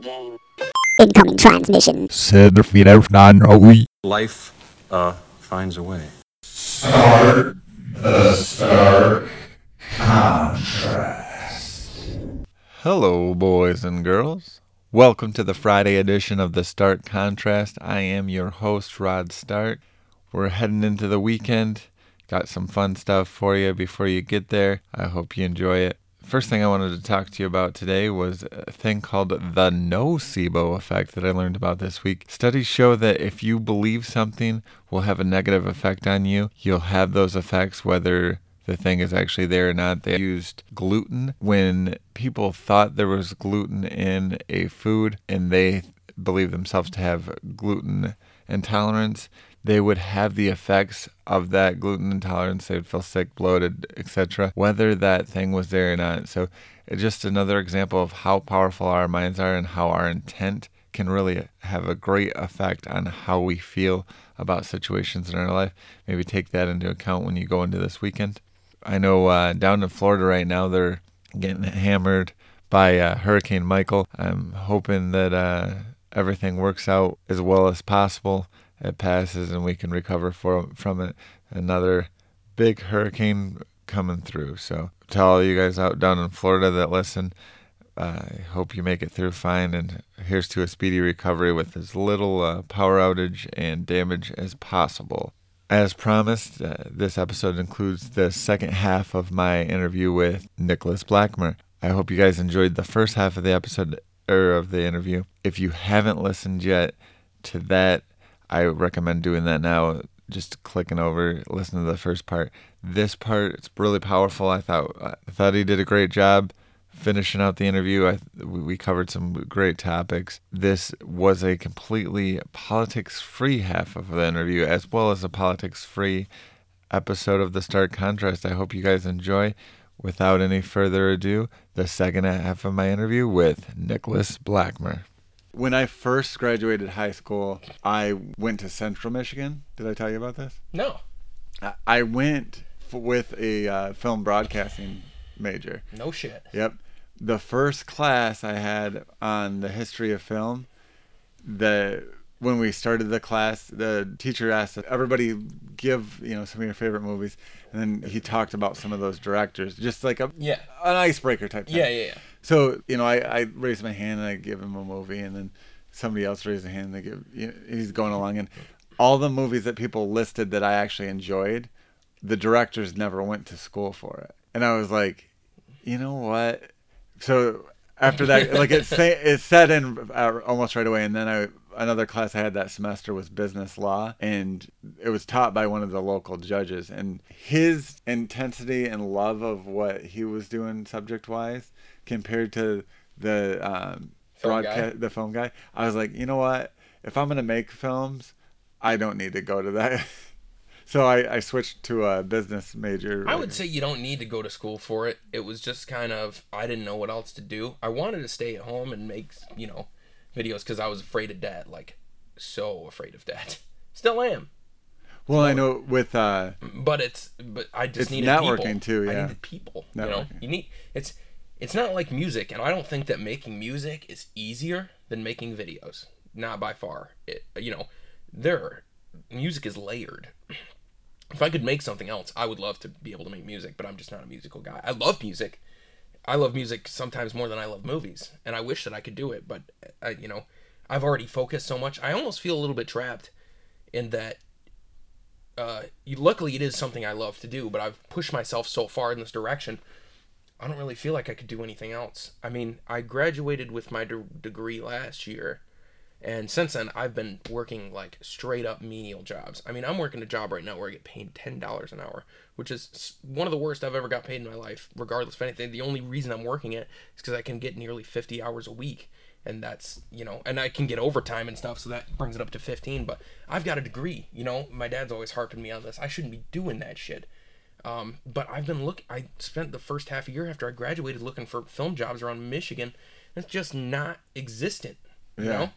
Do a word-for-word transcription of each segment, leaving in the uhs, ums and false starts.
game. Incoming transmission. Send feeders non away. Life, uh, finds a way. Start the Stark Contrast. Hello, boys and girls. Welcome to the Friday edition of the Stark Contrast. I am your host, Rod Stark. We're heading into the weekend. Got some fun stuff for you before you get there. I hope you enjoy it. First thing I wanted to talk to you about today was a thing called the nocebo effect that I learned about this week. Studies show that if you believe something will have a negative effect on you, you'll have those effects whether the thing is actually there or not. They used gluten when people thought there was gluten in a food and they believed themselves to have gluten intolerance. They would have the effects of that gluten intolerance. They would feel sick, bloated, et cetera, whether that thing was there or not. So it's just another example of how powerful our minds are and how our intent can really have a great effect on how we feel about situations in our life. Maybe take that into account when you go into this weekend. I know uh, down in Florida right now, they're getting hammered by uh, Hurricane Michael. I'm hoping that uh, everything works out as well as possible. It passes and we can recover from from it. Another big hurricane coming through. So to all you guys out down in Florida that listen, uh, I hope you make it through fine. And here's to a speedy recovery with as little uh, power outage and damage as possible. As promised, uh, this episode includes the second half of my interview with Nicholas Blackmer. I hope you guys enjoyed the first half of the episode or of the interview. If you haven't listened yet to that, I recommend doing that now, just clicking over, listen to the first part. This part, it's really powerful. I thought I thought he did a great job finishing out the interview. I, we covered some great topics. This was a completely politics-free half of the interview, as well as a politics-free episode of The Stark Contrast. I hope you guys enjoy. Without any further ado, the second half of my interview with Nicholas Blackmer. When I first graduated high school, I went to Central Michigan. Did I tell you about this? No. I went f- with a uh, film broadcasting major. No shit. Yep. The first class I had on the history of film, the when we started the class, the teacher asked everybody give, you know, some of your favorite movies, and then he talked about some of those directors, just like a yeah. an icebreaker type thing. Yeah, yeah, yeah. So, you know, I, I raised my hand and I give him a movie, and then somebody else raised a hand and they give, you know, he's going along. And all the movies that people listed that I actually enjoyed, the directors never went to school for it. And I was like, you know what? So after that, like it, say, it set in uh, almost right away. And then I another class I had that semester was business law, and it was taught by one of the local judges. And his intensity and love of what he was doing subject-wise compared to the um, film broadca- the film guy, I was like, you know what? If I'm going to make films, I don't need to go to that. So I, I switched to a business major. I would say you don't need to go to school for it. It was just kind of, I didn't know what else to do. I wanted to stay at home and make, you know, videos because I was afraid of debt, like so afraid of debt. Still am. Well, so, I know with. Uh, but it's but I just it's needed networking people. Too. Yeah. I needed people. Networking. You know, you need it's. It's not like music, and I don't think that making music is easier than making videos. Not by far. It, you know, there, music is layered. If I could make something else, I would love to be able to make music, but I'm just not a musical guy. I love music. I love music sometimes more than I love movies, and I wish that I could do it, but, I, you know, I've already focused so much. I almost feel a little bit trapped in that, uh, you, luckily it is something I love to do, but I've pushed myself so far in this direction I don't really feel like I could do anything else. I mean, I graduated with my de- degree last year, and since then, I've been working, like, straight-up menial jobs. I mean, I'm working a job right now where I get paid ten dollars an hour, which is one of the worst I've ever got paid in my life, regardless of anything. The only reason I'm working it is because I can get nearly fifty hours a week, and that's, you know, and I can get overtime and stuff, so that brings it up to fifteen, but I've got a degree, you know? My dad's always harping me on this. I shouldn't be doing that shit. Um, but I've been look. I spent the first half a year after I graduated looking for film jobs around Michigan. It's just not existent, you yeah. know.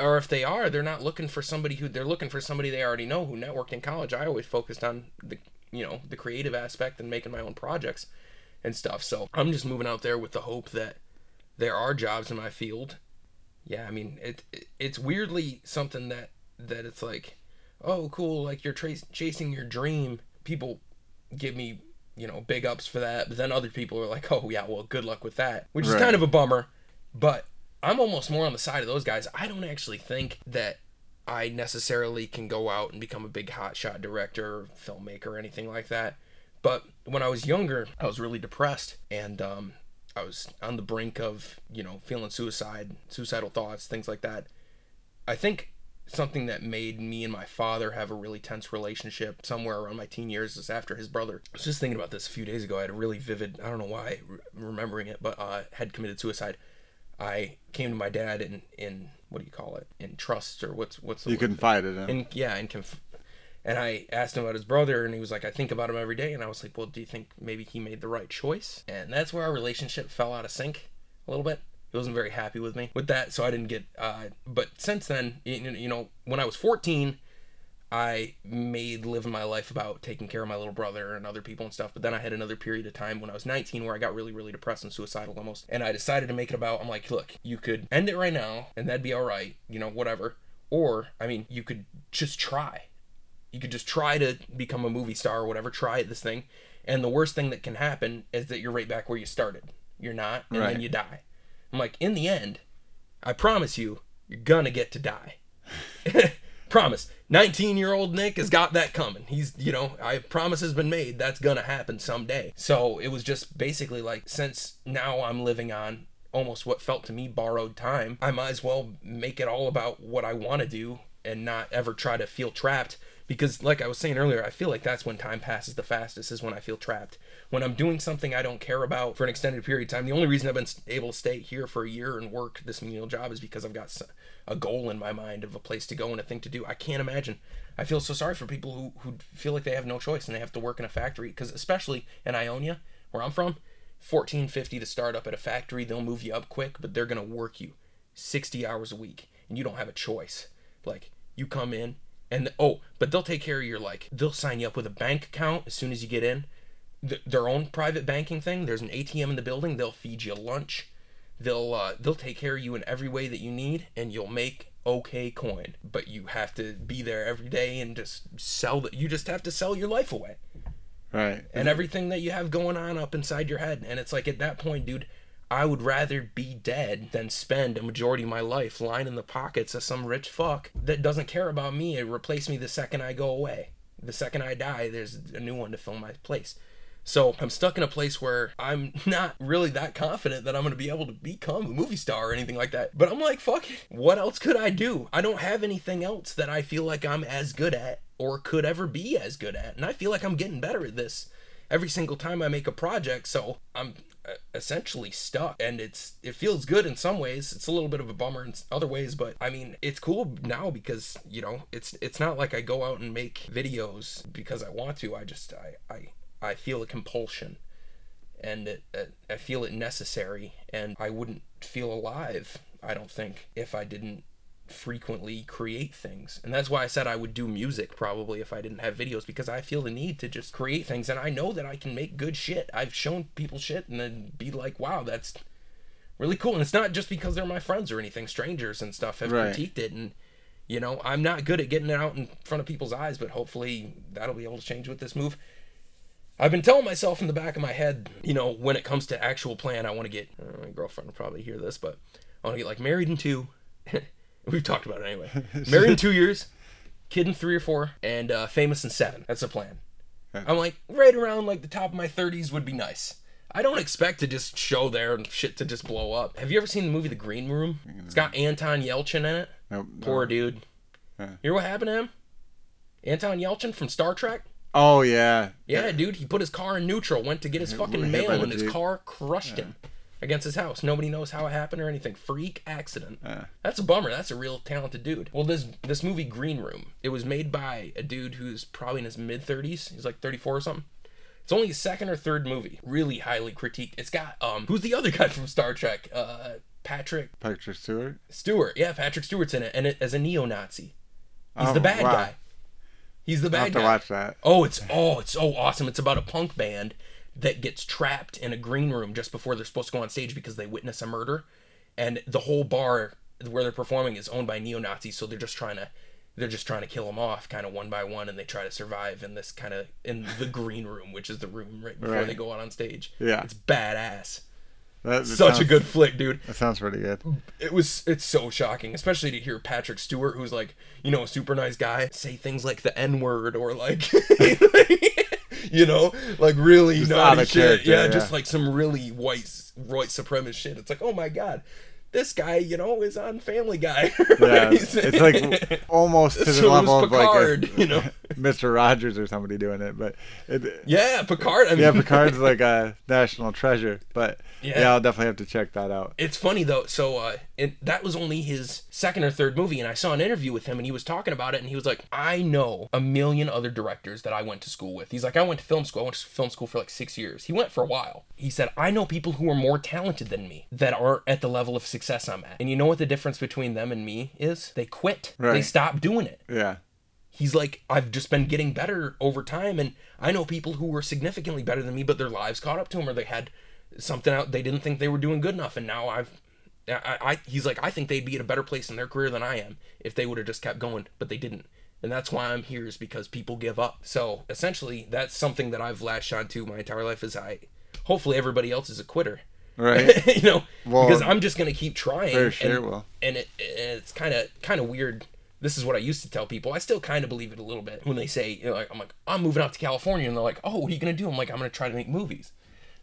Or if they are, they're not looking for somebody who they're looking for somebody they already know who networked in college. I always focused on the you know the creative aspect and making my own projects and stuff. So I'm just moving out there with the hope that there are jobs in my field, yeah, I mean, it, it it's weirdly something that, that it's like, oh, cool, like you're tra- chasing your dream. People give me, you know, big ups for that. But then other people are like, oh, yeah, well, good luck with that, which right. is kind of a bummer. But I'm almost more on the side of those guys. I don't actually think that I necessarily can go out and become a big hotshot director, or filmmaker, or anything like that. But when I was younger, I was really depressed, and um, I was on the brink of, you know, feeling suicide, suicidal thoughts, things like that. I think something that made me and my father have a really tense relationship somewhere around my teen years is after his brother. I was just thinking about this a few days ago. I had a really vivid, I don't know why re- remembering it, but uh, had committed suicide. I came to my dad in, in what do you call it? In trust, or what's what's the you word? You confided in him. Yeah, and conf- and I asked him about his brother, and he was like, I think about him every day. And I was like, well, do you think maybe he made the right choice? And that's where our relationship fell out of sync a little bit. He wasn't very happy with me with that, so I didn't get, uh, but since then, you know, when I was fourteen, I made living my life about taking care of my little brother and other people and stuff. But then I had another period of time when I was nineteen where I got really, really depressed and suicidal almost. And I decided to make it about, I'm like, look, you could end it right now and that'd be all right, you know, whatever. Or, I mean, you could just try. You could just try to become a movie star or whatever, try this thing. And the worst thing that can happen is that you're right back where you started. You're not, and right. then you die. I'm like, in the end, I promise you, you're gonna get to die. Promise. nineteen-year-old Nick has got that coming. He's, you know, I promise has been made. That's gonna happen someday. So it was just basically like, since now I'm living on almost what felt to me borrowed time, I might as well make it all about what I want to do and not ever try to feel trapped. Because like I was saying earlier, I feel like that's when time passes the fastest, is when I feel trapped. When I'm doing something I don't care about for an extended period of time. The only reason I've been able to stay here for a year and work this menial job is because I've got a goal in my mind of a place to go and a thing to do. I can't imagine. I feel so sorry for people who, who feel like they have no choice and they have to work in a factory. Because especially in Ionia, where I'm from, fourteen fifty to start up at a factory. They'll move you up quick, but they're going to work you sixty hours a week. And you don't have a choice. Like, you come in. And, oh, but they'll take care of your, like, they'll sign you up with a bank account as soon as you get in. Th- their own private banking thing. There's an A T M in the building. They'll feed you lunch. They'll uh, they'll take care of you in every way that you need, and you'll make okay coin. But you have to be there every day and just sell the, you just have to sell your life away. Right. And everything that you have going on up inside your head. And it's like, at that point, dude, I would rather be dead than spend a majority of my life lying in the pockets of some rich fuck that doesn't care about me and replace me the second I go away. The second I die, there's a new one to fill my place. So I'm stuck in a place where I'm not really that confident that I'm going to be able to become a movie star or anything like that. But I'm like, fuck it. What else could I do? I don't have anything else that I feel like I'm as good at or could ever be as good at. And I feel like I'm getting better at this every single time I make a project. So I'm essentially stuck, and it's it feels good in some ways. It's a little bit of a bummer in other ways, but I mean, it's cool now because, you know, it's it's not like I go out and make videos because I want to. I just I I, I feel a compulsion, and it, it, I feel it necessary, and I wouldn't feel alive, I don't think, if I didn't frequently create things. And that's why I said I would do music probably if I didn't have videos, because I feel the need to just create things, and I know that I can make good shit. I've shown people shit and then be like, wow, that's really cool. And it's not just because they're my friends or anything. Strangers and stuff have right. critiqued it, and you know, I'm not good at getting it out in front of people's eyes, but hopefully that'll be able to change with this move. I've been telling myself in the back of my head, you know, when it comes to actual plan, I want to get uh, my girlfriend will probably hear this, but I want to get like married in two we've talked about it anyway. Married in two years, kid in three or four, and uh, famous in seven. That's the plan. Okay. I'm like, right around like the top of my thirties would be nice. I don't expect to just show there and shit to just blow up. Have you ever seen the movie The Green Room? It's got Anton Yelchin in it. Nope. Poor nope. dude. Yeah. You know what happened to him? Anton Yelchin from Star Trek? Oh, yeah. Yeah, yeah. Dude. He put his car in neutral, went to get his fucking mail, and his dude. car crushed yeah. him. Against his house. Nobody knows how it happened or anything. Freak accident. Uh. That's a bummer. That's a real talented dude. Well, this this movie Green Room, it was made by a dude who's probably in his mid-thirties. He's like thirty-four or something. It's only his second or third movie. Really highly critiqued. It's got, um, who's the other guy from Star Trek? Uh, Patrick. Patrick Stewart? Stewart. Yeah, Patrick Stewart's in it. And it, as a neo-Nazi. He's oh, the bad wow. guy. He's the bad I'll have guy. I have to watch that. Oh, it's, oh, it's so awesome. It's about a punk band that gets trapped in a green room just before they're supposed to go on stage because they witness a murder, and the whole bar where they're performing is owned by neo-Nazis, so they're just trying to they're just trying to kill them off kind of one by one, and they try to survive in this kind of in the green room, which is the room right before right. they go out on stage. Yeah, it's badass. That, Such sounds, a good flick, dude. That sounds pretty good. It was. It's so shocking, especially to hear Patrick Stewart, who's like, you know, a super nice guy, say things like the N-word or like, you know, like really just naughty shit. Yeah, yeah, just like some really white, white supremacist shit. It's like, oh my god, this guy, you know, is on Family Guy. Yeah, it's like almost to the so level of Picard, like a, you know, Mister Rogers or somebody doing it, but it, yeah, Picard. I mean, yeah, Picard's like a national treasure, but yeah. yeah, I'll definitely have to check that out. It's funny though. So uh, it, that was only his second or third movie, and I saw an interview with him, and he was talking about it, and he was like, "I know a million other directors that I went to school with." He's like, "I went to film school. I went to film school for like six years." He went for a while. He said, "I know people who are more talented than me that aren't at the level of success I'm at, and you know what the difference between them and me is? They quit. Right. They stopped doing it." Yeah. He's like, I've just been getting better over time, and I know people who were significantly better than me, but their lives caught up to them, or they had something out they didn't think they were doing good enough, and now I've, I, I he's like, I think they'd be at a better place in their career than I am if they would have just kept going, but they didn't, and that's why I'm here, is because people give up. So essentially, that's something that I've latched onto my entire life, is I, hopefully everybody else is a quitter. Right, you know, well, because I'm just gonna keep trying. For sure, and, will. And it, it's kind of kind of weird. This is what I used to tell people. I still kind of believe it a little bit when they say, you know, like, I'm like, I'm moving out to California. And they're like, oh, what are you going to do? I'm like, I'm going to try to make movies.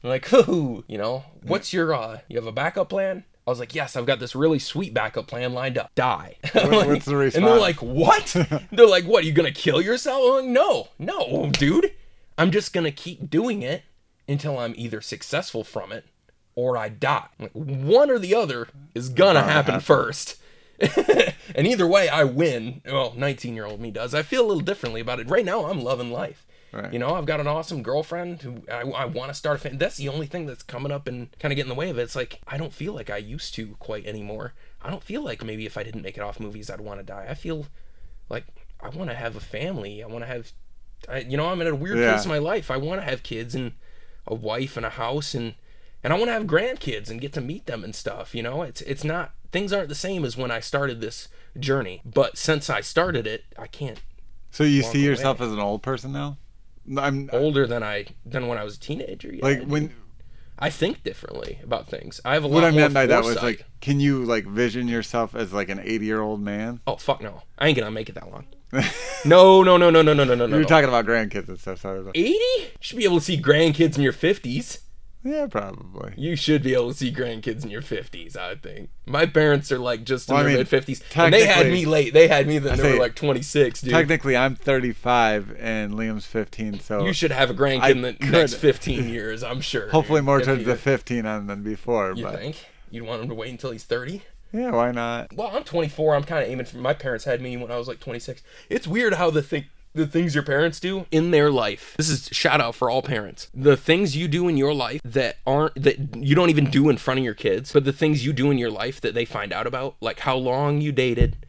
And they're like, hoo-hoo, you know, what's your, uh, you have a backup plan? I was like, yes, I've got this really sweet backup plan lined up. Die. What, like, what's the response? And they're like, what? They're like, what, are you going to kill yourself? I'm like, no, no, dude. I'm just going to keep doing it until I'm either successful from it or I die. Like, one or the other is going to happen, happen first. And either way, I win. Well, nineteen-year-old me does. I feel a little differently about it. Right now, I'm loving life. Right. You know, I've got an awesome girlfriend who I, I want to start a family. That's the only thing that's coming up and kind of getting in the way of it. It's like, I don't feel like I used to quite anymore. I don't feel like maybe if I didn't make it off movies, I'd want to die. I feel like I want to have a family. I want to have, I, you know, I'm at a weird yeah. place in my life. I want to have kids and a wife and a house, and, and I want to have grandkids and get to meet them and stuff. You know, it's it's not, things aren't the same as when I started this journey, but since I started it, I can't. So you see yourself away as an old person now? I'm older I, than I than when I was a teenager. Yeah. Like when I think differently about things. I have a lot. What I meant by that was like, can you like vision yourself as like an eighty-year-old man? Oh fuck no! I ain't gonna make it that long. no, no, no, no, no, no, no, no. You're no. talking about grandkids and stuff. So eighty? You should be able to see grandkids in your fifties. Yeah, probably. You should be able to see grandkids in your fifties, I think. My parents are like just in well, their I mean, mid-fifties. And they had me late. They had me then they were like twenty-six, dude. Technically, I'm thirty-five and Liam's fifteen, so... You should have a grandkid I in the could. next fifteen years, I'm sure. Hopefully dude. more if towards the fifteen on than before, you but... You think? You'd want him to wait until he's thirty? Yeah, why not? Well, I'm twenty-four. I'm kind of aiming for... My parents had me when I was like twenty-six. It's weird how the thing... The things your parents do in their life. This is shout out for all parents. The things you do in your life that aren't, that you don't even do in front of your kids, but the things you do in your life that they find out about, like how long you dated,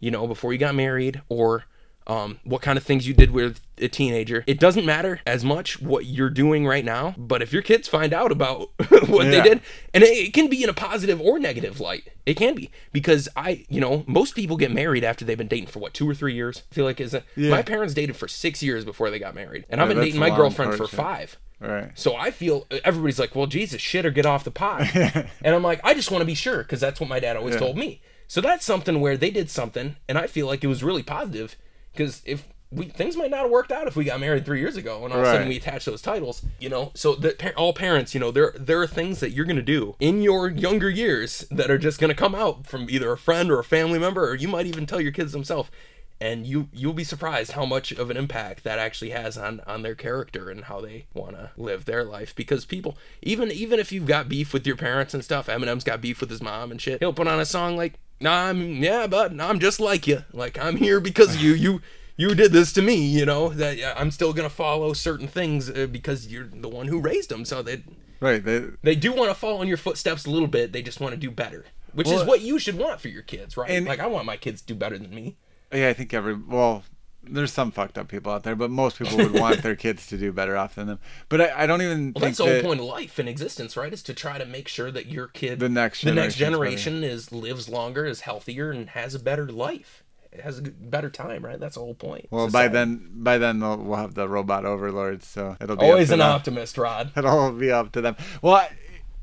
you know, before you got married, or um, what kind of things you did with a teenager. It doesn't matter as much what you're doing right now, but if your kids find out about what yeah. they did, and it, it can be in a positive or negative light. It can be, because I, you know, most people get married after they've been dating for what, two or three years? I feel like is yeah. my parents dated for six years before they got married, and yeah, I've been dating my girlfriend for five. Right. So I feel everybody's like, well, Jesus, shit or get off the pot. And I'm like, I just want to be sure, because that's what my dad always yeah. told me. So that's something where they did something, and I feel like it was really positive. Because if we, things might not have worked out if we got married three years ago, and all right. of a sudden we attach those titles, you know. So the, all parents, you know, there there are things that you're gonna do in your younger years that are just gonna come out from either a friend or a family member, or you might even tell your kids themselves, and you you'll be surprised how much of an impact that actually has on on their character and how they wanna live their life. Because people, even even if you've got beef with your parents and stuff, Eminem's got beef with his mom and shit. He'll put on a song like. Nah, I'm yeah, but I'm just like you. Like I'm here because you you you did this to me. You know that I'm still gonna follow certain things because you're the one who raised them. So that right, they they do want to follow in your footsteps a little bit. They just want to do better, which well, is what you should want for your kids, right? And, like I want my kids to do better than me. Yeah, I think every well, there's some fucked up people out there, but most people would want their kids to do better off than them. But I, I don't even well, think that's the whole that point of life and existence, right? Is to try to make sure that your kid, the next, the next generation, is lives longer, is healthier, and has a better life. It has a better time, right? That's the whole point. Well, by then, by then we'll have the robot overlords, so it'll be always an them. optimist, Rod. It'll be up to them. Well, I,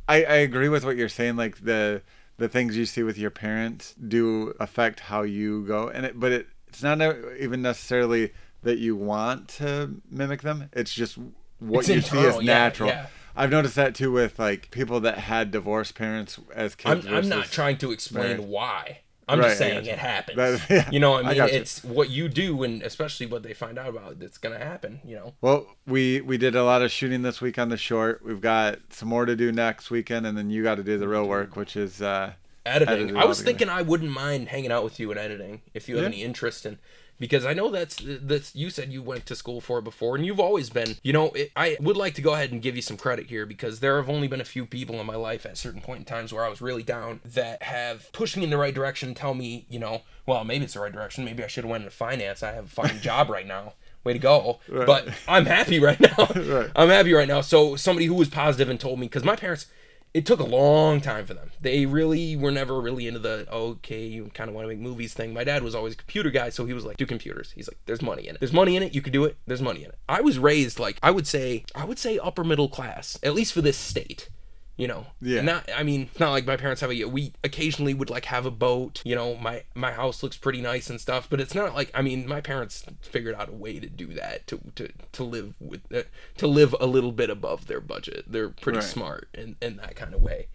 I, I agree with what you're saying. Like the the things you see with your parents do affect how you go, and it, but it. It's not even necessarily that you want to mimic them. It's just what it's you internal, see is natural. Yeah, yeah. I've noticed that too with like people that had divorced parents as kids. I'm, I'm not trying to explain parents. why. I'm right, just saying it happens. That, yeah. You know what I mean? I it's what you do, and especially what they find out about, that's going to happen, you know? Well, we, we did a lot of shooting this week on the short. We've got some more to do next weekend, and then you got to do the real work, which is... Uh, Editing. I was thinking I wouldn't mind hanging out with you in editing if you have yeah. any interest in, because I know that's that's you said you went to school for it before, and you've always been, you know, it, I would like to go ahead and give you some credit here, because there have only been a few people in my life at certain point in times where I was really down that have pushed me in the right direction, tell me, you know, well, maybe it's the right direction, maybe I should have went into finance, I have a fucking job right now. Way to go. Right. But I'm happy right now. Right. I'm happy right now. So somebody who was positive and told me, because my parents... It took a long time for them. They really were never really into the, okay, you kind of want to make movies thing. My dad was always a computer guy, so he was like, do computers. He's like, there's money in it. There's money in it. You can do it. There's money in it. I was raised like, I would say, I would say upper middle class, at least for this state. You know, yeah. Not, I mean, not like my parents have a, we occasionally would like have a boat, you know, my, my house looks pretty nice and stuff, but it's not like, I mean, my parents figured out a way to do that, to, to, to live with, uh, to live a little bit above their budget. They're pretty right. smart in, in that kind of way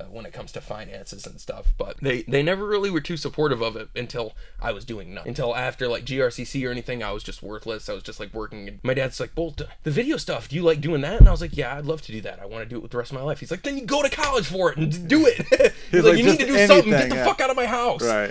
uh, when it comes to finances and stuff, but they, they never really were too supportive of it until I was doing nothing. Until after like G R C C or anything, I was just worthless. I was just like working. And my dad's like, well, the video stuff, do you like doing that? And I was like, yeah, I'd love to do that. I want to do it with the rest of my life. He's like, then you go to college for it and do it. He's like, like, you need to do anything, something. Get the yeah. fuck out of my house. Right.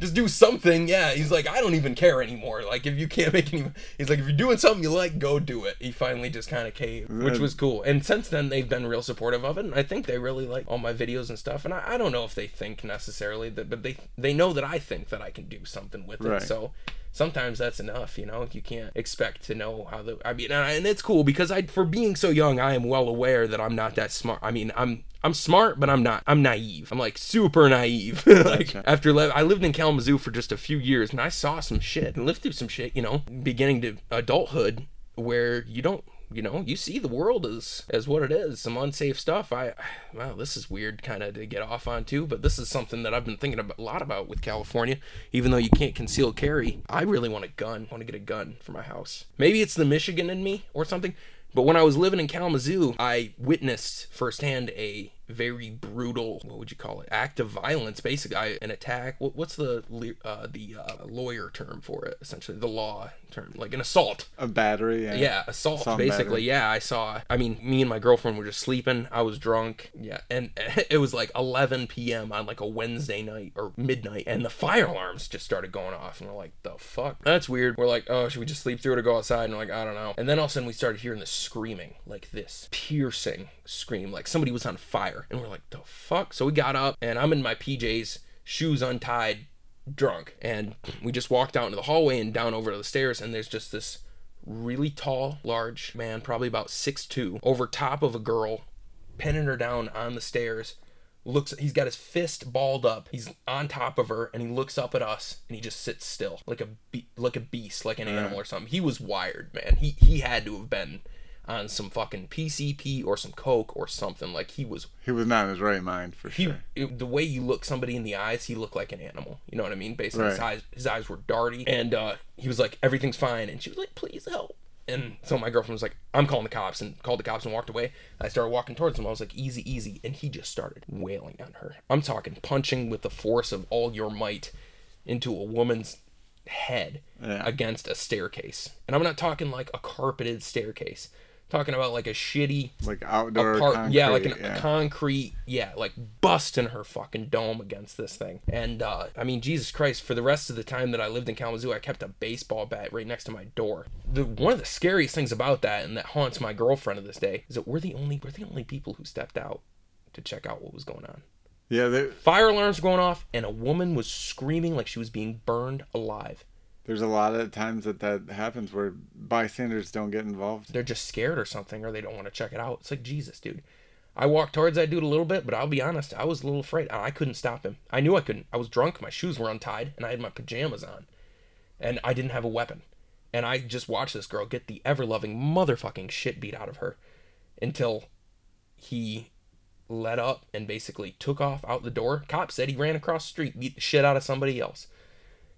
Just do something. Yeah. He's like, I don't even care anymore. Like if you can't make any, he's like, if you're doing something you like, go do it. He finally just kind of caved, which was cool. And since then they've been real supportive of it. And I think they really like all my videos and stuff. And I, I don't know if they think necessarily that, but they, they know that I think that I can do something with it. Right. So sometimes that's enough, you know, you can't expect to know how the, I mean, and, I, and it's cool because I, for being so young, I am well aware that I'm not that smart. I mean, I'm, I'm smart, but I'm not, I'm naive. I'm like super naive. Like gotcha. after, le- I lived in Kalamazoo for just a few years and I saw some shit and lived through some shit, you know, beginning to adulthood where you don't, you know, you see the world as, as what it is, some unsafe stuff. I, wow, this is weird kind of to get off on too, but this is something that I've been thinking about, a lot about with California, even though you can't conceal carry. I really want a gun. I want to get a gun for my house. Maybe it's the Michigan in me or something, but when I was living in Kalamazoo, I witnessed firsthand a very brutal, what would you call it, act of violence, basically, I, an attack. What, what's the uh, the uh, lawyer term for it, essentially, the law term, like an assault. A battery, yeah. Yeah, assault, Assault basically, battery. yeah, I saw, I mean, me and my girlfriend were just sleeping, I was drunk, yeah, and it was like eleven p.m. on like a Wednesday night, or midnight, and the fire alarms just started going off, and we're like, the fuck? That's weird. We're like, oh, should we just sleep through it or go outside? And we're like, I don't know. And then all of a sudden, we started hearing the screaming, like this piercing scream, like somebody was on fire. And we're like, the fuck? So we got up, and I'm in my P Js, shoes untied, drunk. And we just walked out into the hallway and down over to the stairs, and there's just this really tall, large man, probably about six foot two, over top of a girl, pinning her down on the stairs. Looks, he's got his fist balled up, he's on top of her, and he looks up at us, and he just sits still, like a be- like a beast, like an yeah. animal or something. He was wired, man. He he had to have been... on some fucking P C P or some coke or something. Like he was he was not in his right mind for he, sure it, the way you look somebody in the eyes, he looked like an animal, you know what I mean? Basically right. his eyes his eyes were darty, and uh he was like, everything's fine, and she was like, please help. And so my girlfriend was like, I'm calling the cops, and called the cops and walked away. I started walking towards him. I was like, easy easy, and he just started wailing on her. I'm talking punching with the force of all your might into a woman's head yeah. against a staircase, and I'm not talking like a carpeted staircase, talking about like a shitty like outdoor apart- concrete, yeah like an, yeah. a concrete yeah like busting her fucking dome against this thing. And uh I mean, Jesus Christ, for the rest of the time that I lived in Kalamazoo, I kept a baseball bat right next to my door. The one of the scariest things about that, and that haunts my girlfriend to this day, is that we're the only we're the only people who stepped out to check out what was going on. Yeah, they... fire alarms were going off, and a woman was screaming like she was being burned alive. There's a lot of times that that happens where bystanders don't get involved. They're just scared or something, or they don't want to check it out. It's like, Jesus, dude. I walked towards that dude a little bit, but I'll be honest, I was a little afraid. I couldn't stop him. I knew I couldn't. I was drunk, my shoes were untied, and I had my pajamas on. And I didn't have a weapon. And I just watched this girl get the ever-loving motherfucking shit beat out of her until he let up and basically took off out the door. Cop said he ran across the street, beat the shit out of somebody else.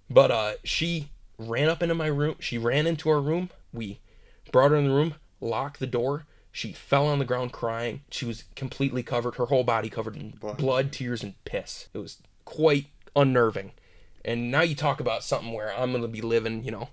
But uh, she ran up into my room. She ran into our room. We brought her in the room, locked the door. She fell on the ground crying. She was completely covered, her whole body covered in blood, blood tears, and piss. It was quite unnerving. And now you talk about something where I'm going to be living, you know,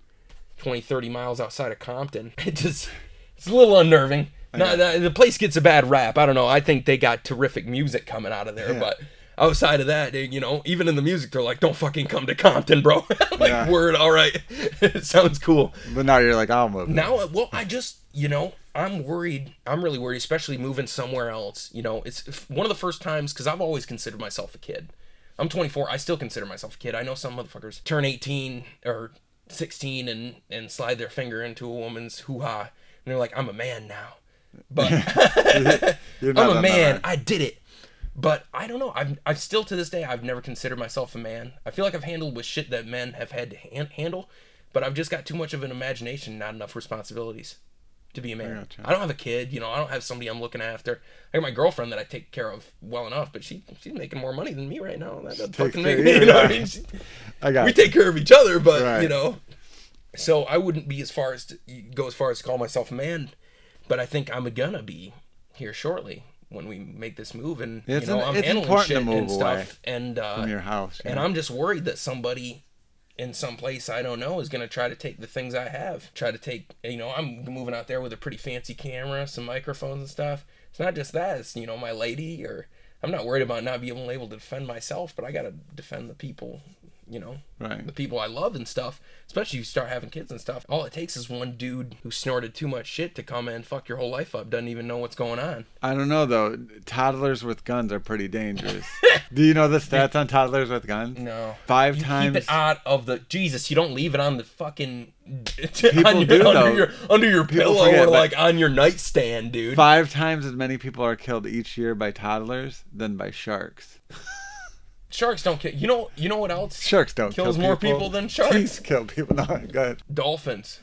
twenty, thirty miles outside of Compton. It just, it's a little unnerving. Not, not, the place gets a bad rap. I don't know. I think they got terrific music coming out of there. Yeah. But outside of that, they, you know, even in the music, they're like, don't fucking come to Compton, bro. Like, yeah. Word, all right. It sounds cool. But now you're like, I'll move. Now, well, I just, you know, I'm worried. I'm really worried, especially moving somewhere else. You know, it's one of the first times, because I've always considered myself a kid. I'm twenty-four. I still consider myself a kid. I know some motherfuckers turn eighteen or sixteen and, and slide their finger into a woman's hoo-ha. And they're like, I'm a man now. But I'm a man. I did it. But I don't know. I've, I've still, to this day, I've never considered myself a man. I feel like I've handled with shit that men have had to hand, handle. But I've just got too much of an imagination, not enough responsibilities to be a man. I gotcha. I don't have a kid, you know, I don't have somebody I'm looking after. I got my girlfriend that I take care of well enough, but she she's making more money than me right now. That doesn't fucking make me, you know what I mean? She, I got we you. Take care of each other, but right. You know. So I wouldn't be as far as to go as far as to call myself a man, but I think I'm gonna be here shortly when we make this move, and it's you know, an, I'm it's handling shit to move and stuff and uh from your house. You and know? I'm just worried that somebody in some place I don't know is going to try to take the things I have. Try to take, you know, I'm moving out there with a pretty fancy camera, some microphones and stuff. It's not just that, it's, you know, my lady, or I'm not worried about not being able to defend myself, but I got to defend the people, you know, right. The people I love and stuff, especially if you start having kids and stuff. All it takes is one dude who snorted too much shit to come and fuck your whole life up, doesn't even know what's going on. I don't know, though. Toddlers with guns are pretty dangerous. Do you know the stats on toddlers with guns? No. Five you times. Keep it out of the... Jesus, you don't leave it on the fucking... People on your, do, under, though. Your, under your people pillow forget, or, like, on your nightstand, dude. Five times as many people are killed each year by toddlers than by sharks. Sharks don't kill. You know. You know what else? Sharks don't kills kill more people. people than sharks. Please kill people. No, go ahead. Dolphins.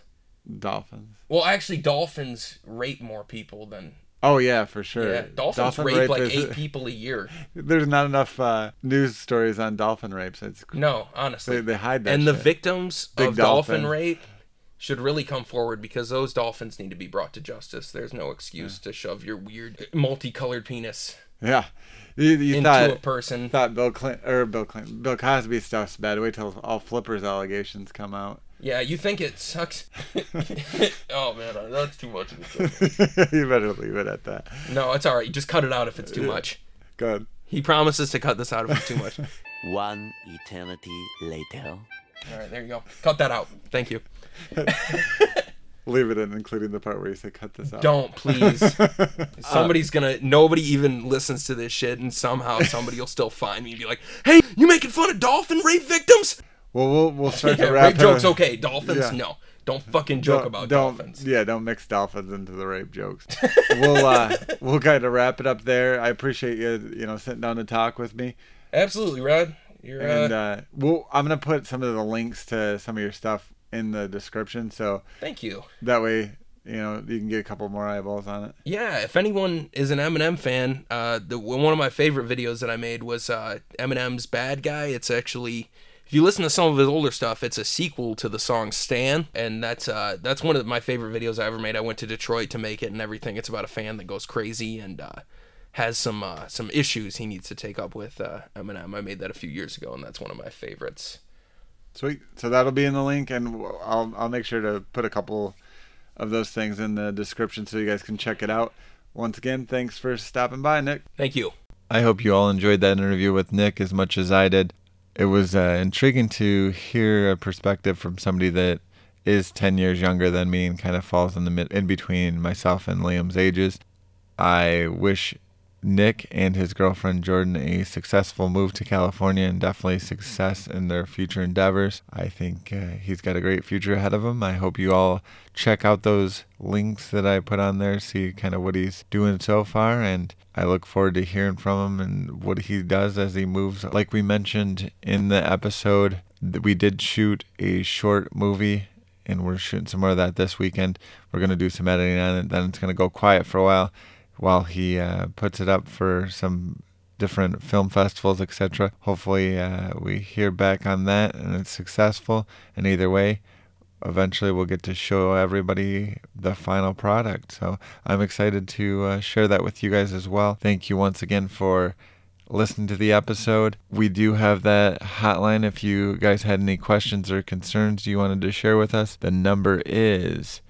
Dolphins. Well, actually, dolphins rape more people than. Oh yeah, for sure. Yeah, dolphins dolphin rape, rape like is... eight people a year. There's not enough uh, news stories on dolphin rapes. It's... No, honestly, they, they hide that. And shit. The victims Big of dolphin. dolphin rape should really come forward, because those dolphins need to be brought to justice. There's no excuse yeah. to shove your weird multicolored penis. Yeah. You, you into thought, a person. Thought Bill Clinton or Bill Clinton, Bill Cosby stuff's bad. Wait till all Flippers allegations come out. Yeah, you think it sucks? Oh man, that's too much. You better leave it at that. No, it's all right. Just cut it out if it's too yeah. much. Good. He promises to cut this out if it's too much. One eternity later. All right, there you go. Cut that out. Thank you. Leave it in, including the part where you say cut this out. Don't, please. Somebody's gonna nobody even listens to this shit, and somehow somebody'll still find me and be like, hey, you making fun of dolphin rape victims? Well, we'll, we'll start yeah, to wrap rape her. Jokes okay, dolphins yeah. no, don't fucking joke don't, about don't, dolphins. Yeah, don't mix dolphins into the rape jokes. We'll uh we'll kind of wrap it up there. I appreciate you you know sitting down to talk with me. Absolutely, Rod. You're and uh, uh well, I'm gonna put some of the links to some of your stuff in the description, so thank you. That way, you know, you can get a couple more eyeballs on it. Yeah, if anyone is an Eminem fan, uh, the one of my favorite videos that I made was uh, Eminem's Bad Guy. It's actually, if you listen to some of his older stuff, it's a sequel to the song Stan, and that's uh, that's one of my favorite videos I ever made. I went to Detroit to make it and everything. It's about a fan that goes crazy and uh, has some uh, some issues he needs to take up with uh, Eminem. I made that a few years ago, and that's one of my favorites. Sweet. So that'll be in the link, and I'll I'll make sure to put a couple of those things in the description so you guys can check it out. Once again, thanks for stopping by, Nick. Thank you. I hope you all enjoyed that interview with Nick as much as I did. It was uh, intriguing to hear a perspective from somebody that is ten years younger than me and kind of falls in the mid in between myself and Liam's ages. I wish Nick and his girlfriend Jordan a successful move to California and definitely success in their future endeavors. I think uh, he's got a great future ahead of him. I hope you all check out those links that I put on there, see kind of what he's doing so far, and I look forward to hearing from him and what he does as he moves. Like we mentioned in the episode, we did shoot a short movie, and we're shooting some more of that this weekend. We're going to do some editing on it, then it's going to go quiet for a while while he uh, puts it up for some different film festivals, et cetera. Hopefully uh, we hear back on that and it's successful. And either way, eventually we'll get to show everybody the final product. So I'm excited to uh, share that with you guys as well. Thank you once again for listening to the episode. We do have that hotline. If you guys had any questions or concerns you wanted to share with us, the number is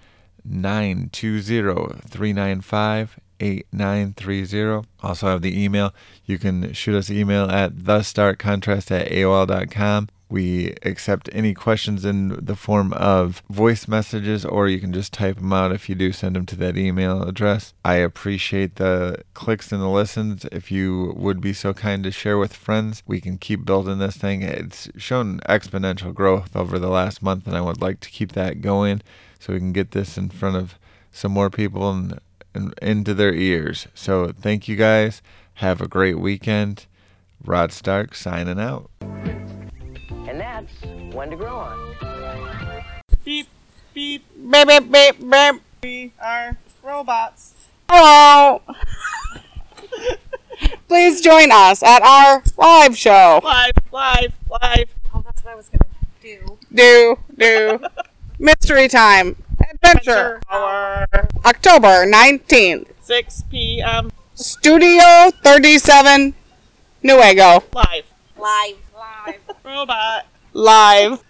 nine two zero, three nine five, eight nine three zero. Also have the email. You can shoot us an email at the start contrast at A O L dot com. We accept any questions in the form of voice messages, or you can just type them out if you do send them to that email address. I appreciate the clicks and the listens. If you would be so kind to share with friends, we can keep building this thing. It's shown exponential growth over the last month, and I would like to keep that going so we can get this in front of some more people and and into their ears. So thank you guys. Have a great weekend. Rod Stark signing out. And that's One to Grow On. Beep, beep, beep, beep, beep, beep. We are robots. Hello. Please join us at our live show. Live, live, live. Oh, that's what I was going to do. Do, do. Mystery time. Adventure Hour. October nineteenth. six p.m. Studio thirty-seven Nuevo. Live. Live. Live. Robot. Live.